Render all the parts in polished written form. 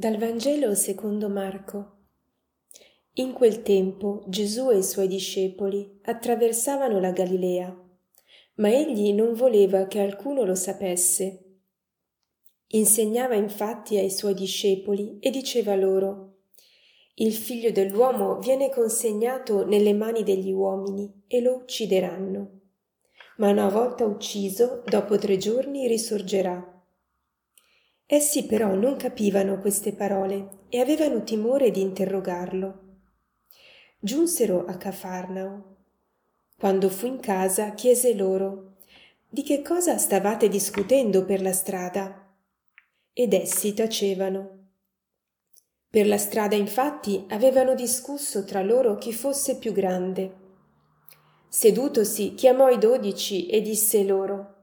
Dal Vangelo secondo Marco. In quel tempo Gesù e i suoi discepoli attraversavano la Galilea, ma egli non voleva che alcuno lo sapesse. Insegnava infatti ai suoi discepoli e diceva loro: «Il Figlio dell'uomo viene consegnato nelle mani degli uomini e lo uccideranno, ma una volta ucciso, dopo 3 giorni risorgerà». Essi però non capivano queste parole e avevano timore di interrogarlo. Giunsero a Cafarnao. Quando fu in casa, chiese loro: «Di che cosa stavate discutendo per la strada?» Ed essi tacevano. Per la strada, infatti, avevano discusso tra loro chi fosse più grande. Sedutosi, chiamò i 12 e disse loro: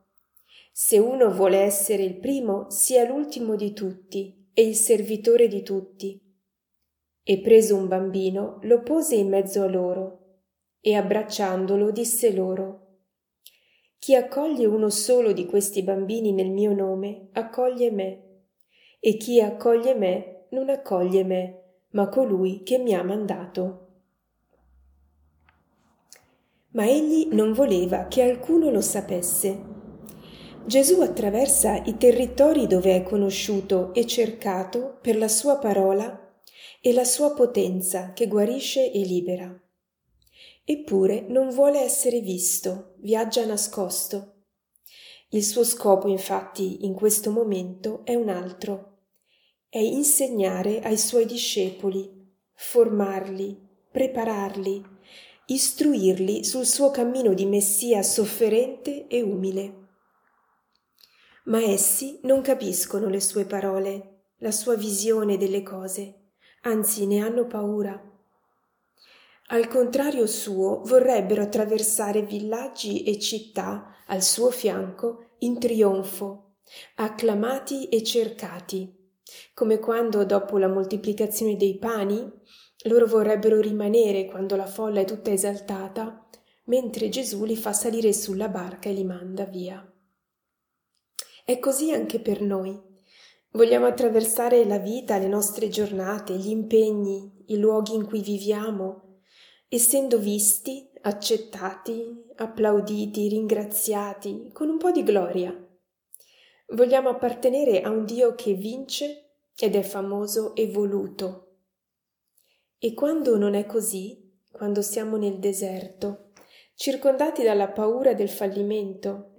«Se uno vuole essere il primo, sia l'ultimo di tutti e il servitore di tutti». E preso un bambino, lo pose in mezzo a loro e abbracciandolo disse loro: «Chi accoglie uno solo di questi bambini nel mio nome, accoglie me, e chi accoglie me non accoglie me, ma colui che mi ha mandato». Ma egli non voleva che alcuno lo sapesse. Gesù attraversa i territori dove è conosciuto e cercato per la sua parola e la sua potenza che guarisce e libera. Eppure non vuole essere visto, viaggia nascosto. Il suo scopo, infatti, in questo momento è un altro: è insegnare ai suoi discepoli, formarli, prepararli, istruirli sul suo cammino di Messia sofferente e umile. Ma essi non capiscono le sue parole, la sua visione delle cose, anzi ne hanno paura. Al contrario suo vorrebbero attraversare villaggi e città al suo fianco in trionfo, acclamati e cercati, come quando dopo la moltiplicazione dei pani loro vorrebbero rimanere quando la folla è tutta esaltata, mentre Gesù li fa salire sulla barca e li manda via. È così anche per noi. Vogliamo attraversare la vita, le nostre giornate, gli impegni, i luoghi in cui viviamo, essendo visti, accettati, applauditi, ringraziati, con un po' di gloria. Vogliamo appartenere a un Dio che vince ed è famoso e voluto. E quando non è così, quando siamo nel deserto, circondati dalla paura del fallimento,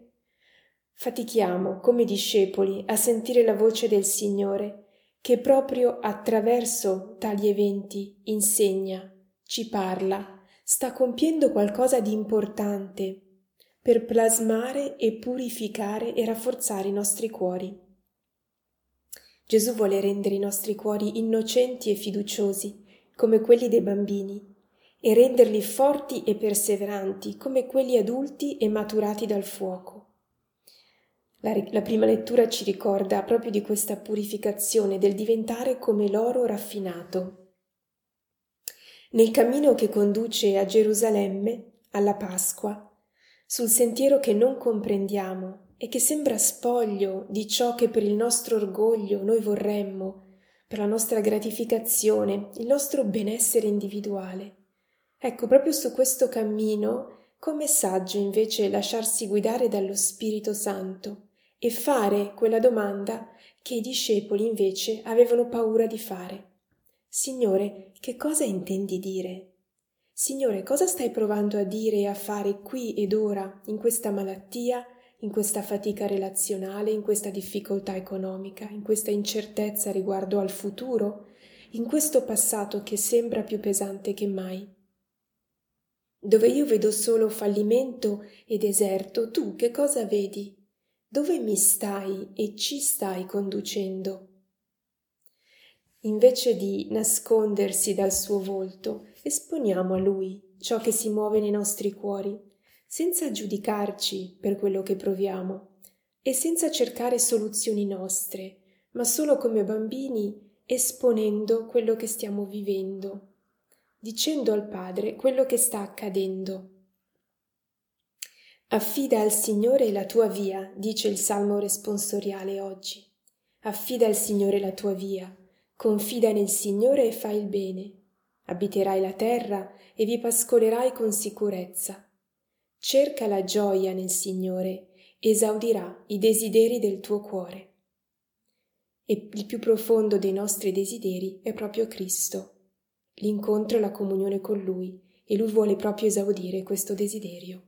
fatichiamo, come discepoli, a sentire la voce del Signore, che proprio attraverso tali eventi insegna, ci parla, sta compiendo qualcosa di importante per plasmare e purificare e rafforzare i nostri cuori. Gesù vuole rendere i nostri cuori innocenti e fiduciosi, come quelli dei bambini, e renderli forti e perseveranti, come quelli adulti e maturati dal fuoco. La prima lettura ci ricorda proprio di questa purificazione, del diventare come l'oro raffinato. Nel cammino che conduce a Gerusalemme, alla Pasqua, sul sentiero che non comprendiamo e che sembra spoglio di ciò che per il nostro orgoglio noi vorremmo, per la nostra gratificazione, il nostro benessere individuale. Ecco, proprio su questo cammino, com'è saggio invece lasciarsi guidare dallo Spirito Santo e fare quella domanda che i discepoli invece avevano paura di fare. «Signore, che cosa intendi dire? Signore, cosa stai provando a dire e a fare qui ed ora, in questa malattia, in questa fatica relazionale, in questa difficoltà economica, in questa incertezza riguardo al futuro, in questo passato che sembra più pesante che mai? Dove io vedo solo fallimento e deserto, tu che cosa vedi? Dove mi stai e ci stai conducendo?» Invece di nascondersi dal suo volto, esponiamo a lui ciò che si muove nei nostri cuori, senza giudicarci per quello che proviamo e senza cercare soluzioni nostre, ma solo come bambini esponendo quello che stiamo vivendo, dicendo al Padre quello che sta accadendo. «Affida al Signore la tua via», dice il Salmo responsoriale oggi. Affida al Signore la tua via, Confida nel Signore e fai il bene. Abiterai la terra e vi pascolerai con sicurezza. Cerca la gioia nel Signore, esaudirà i desideri del tuo cuore. E il più profondo dei nostri desideri è proprio Cristo, l'incontro e la comunione con Lui, e Lui vuole proprio esaudire questo desiderio.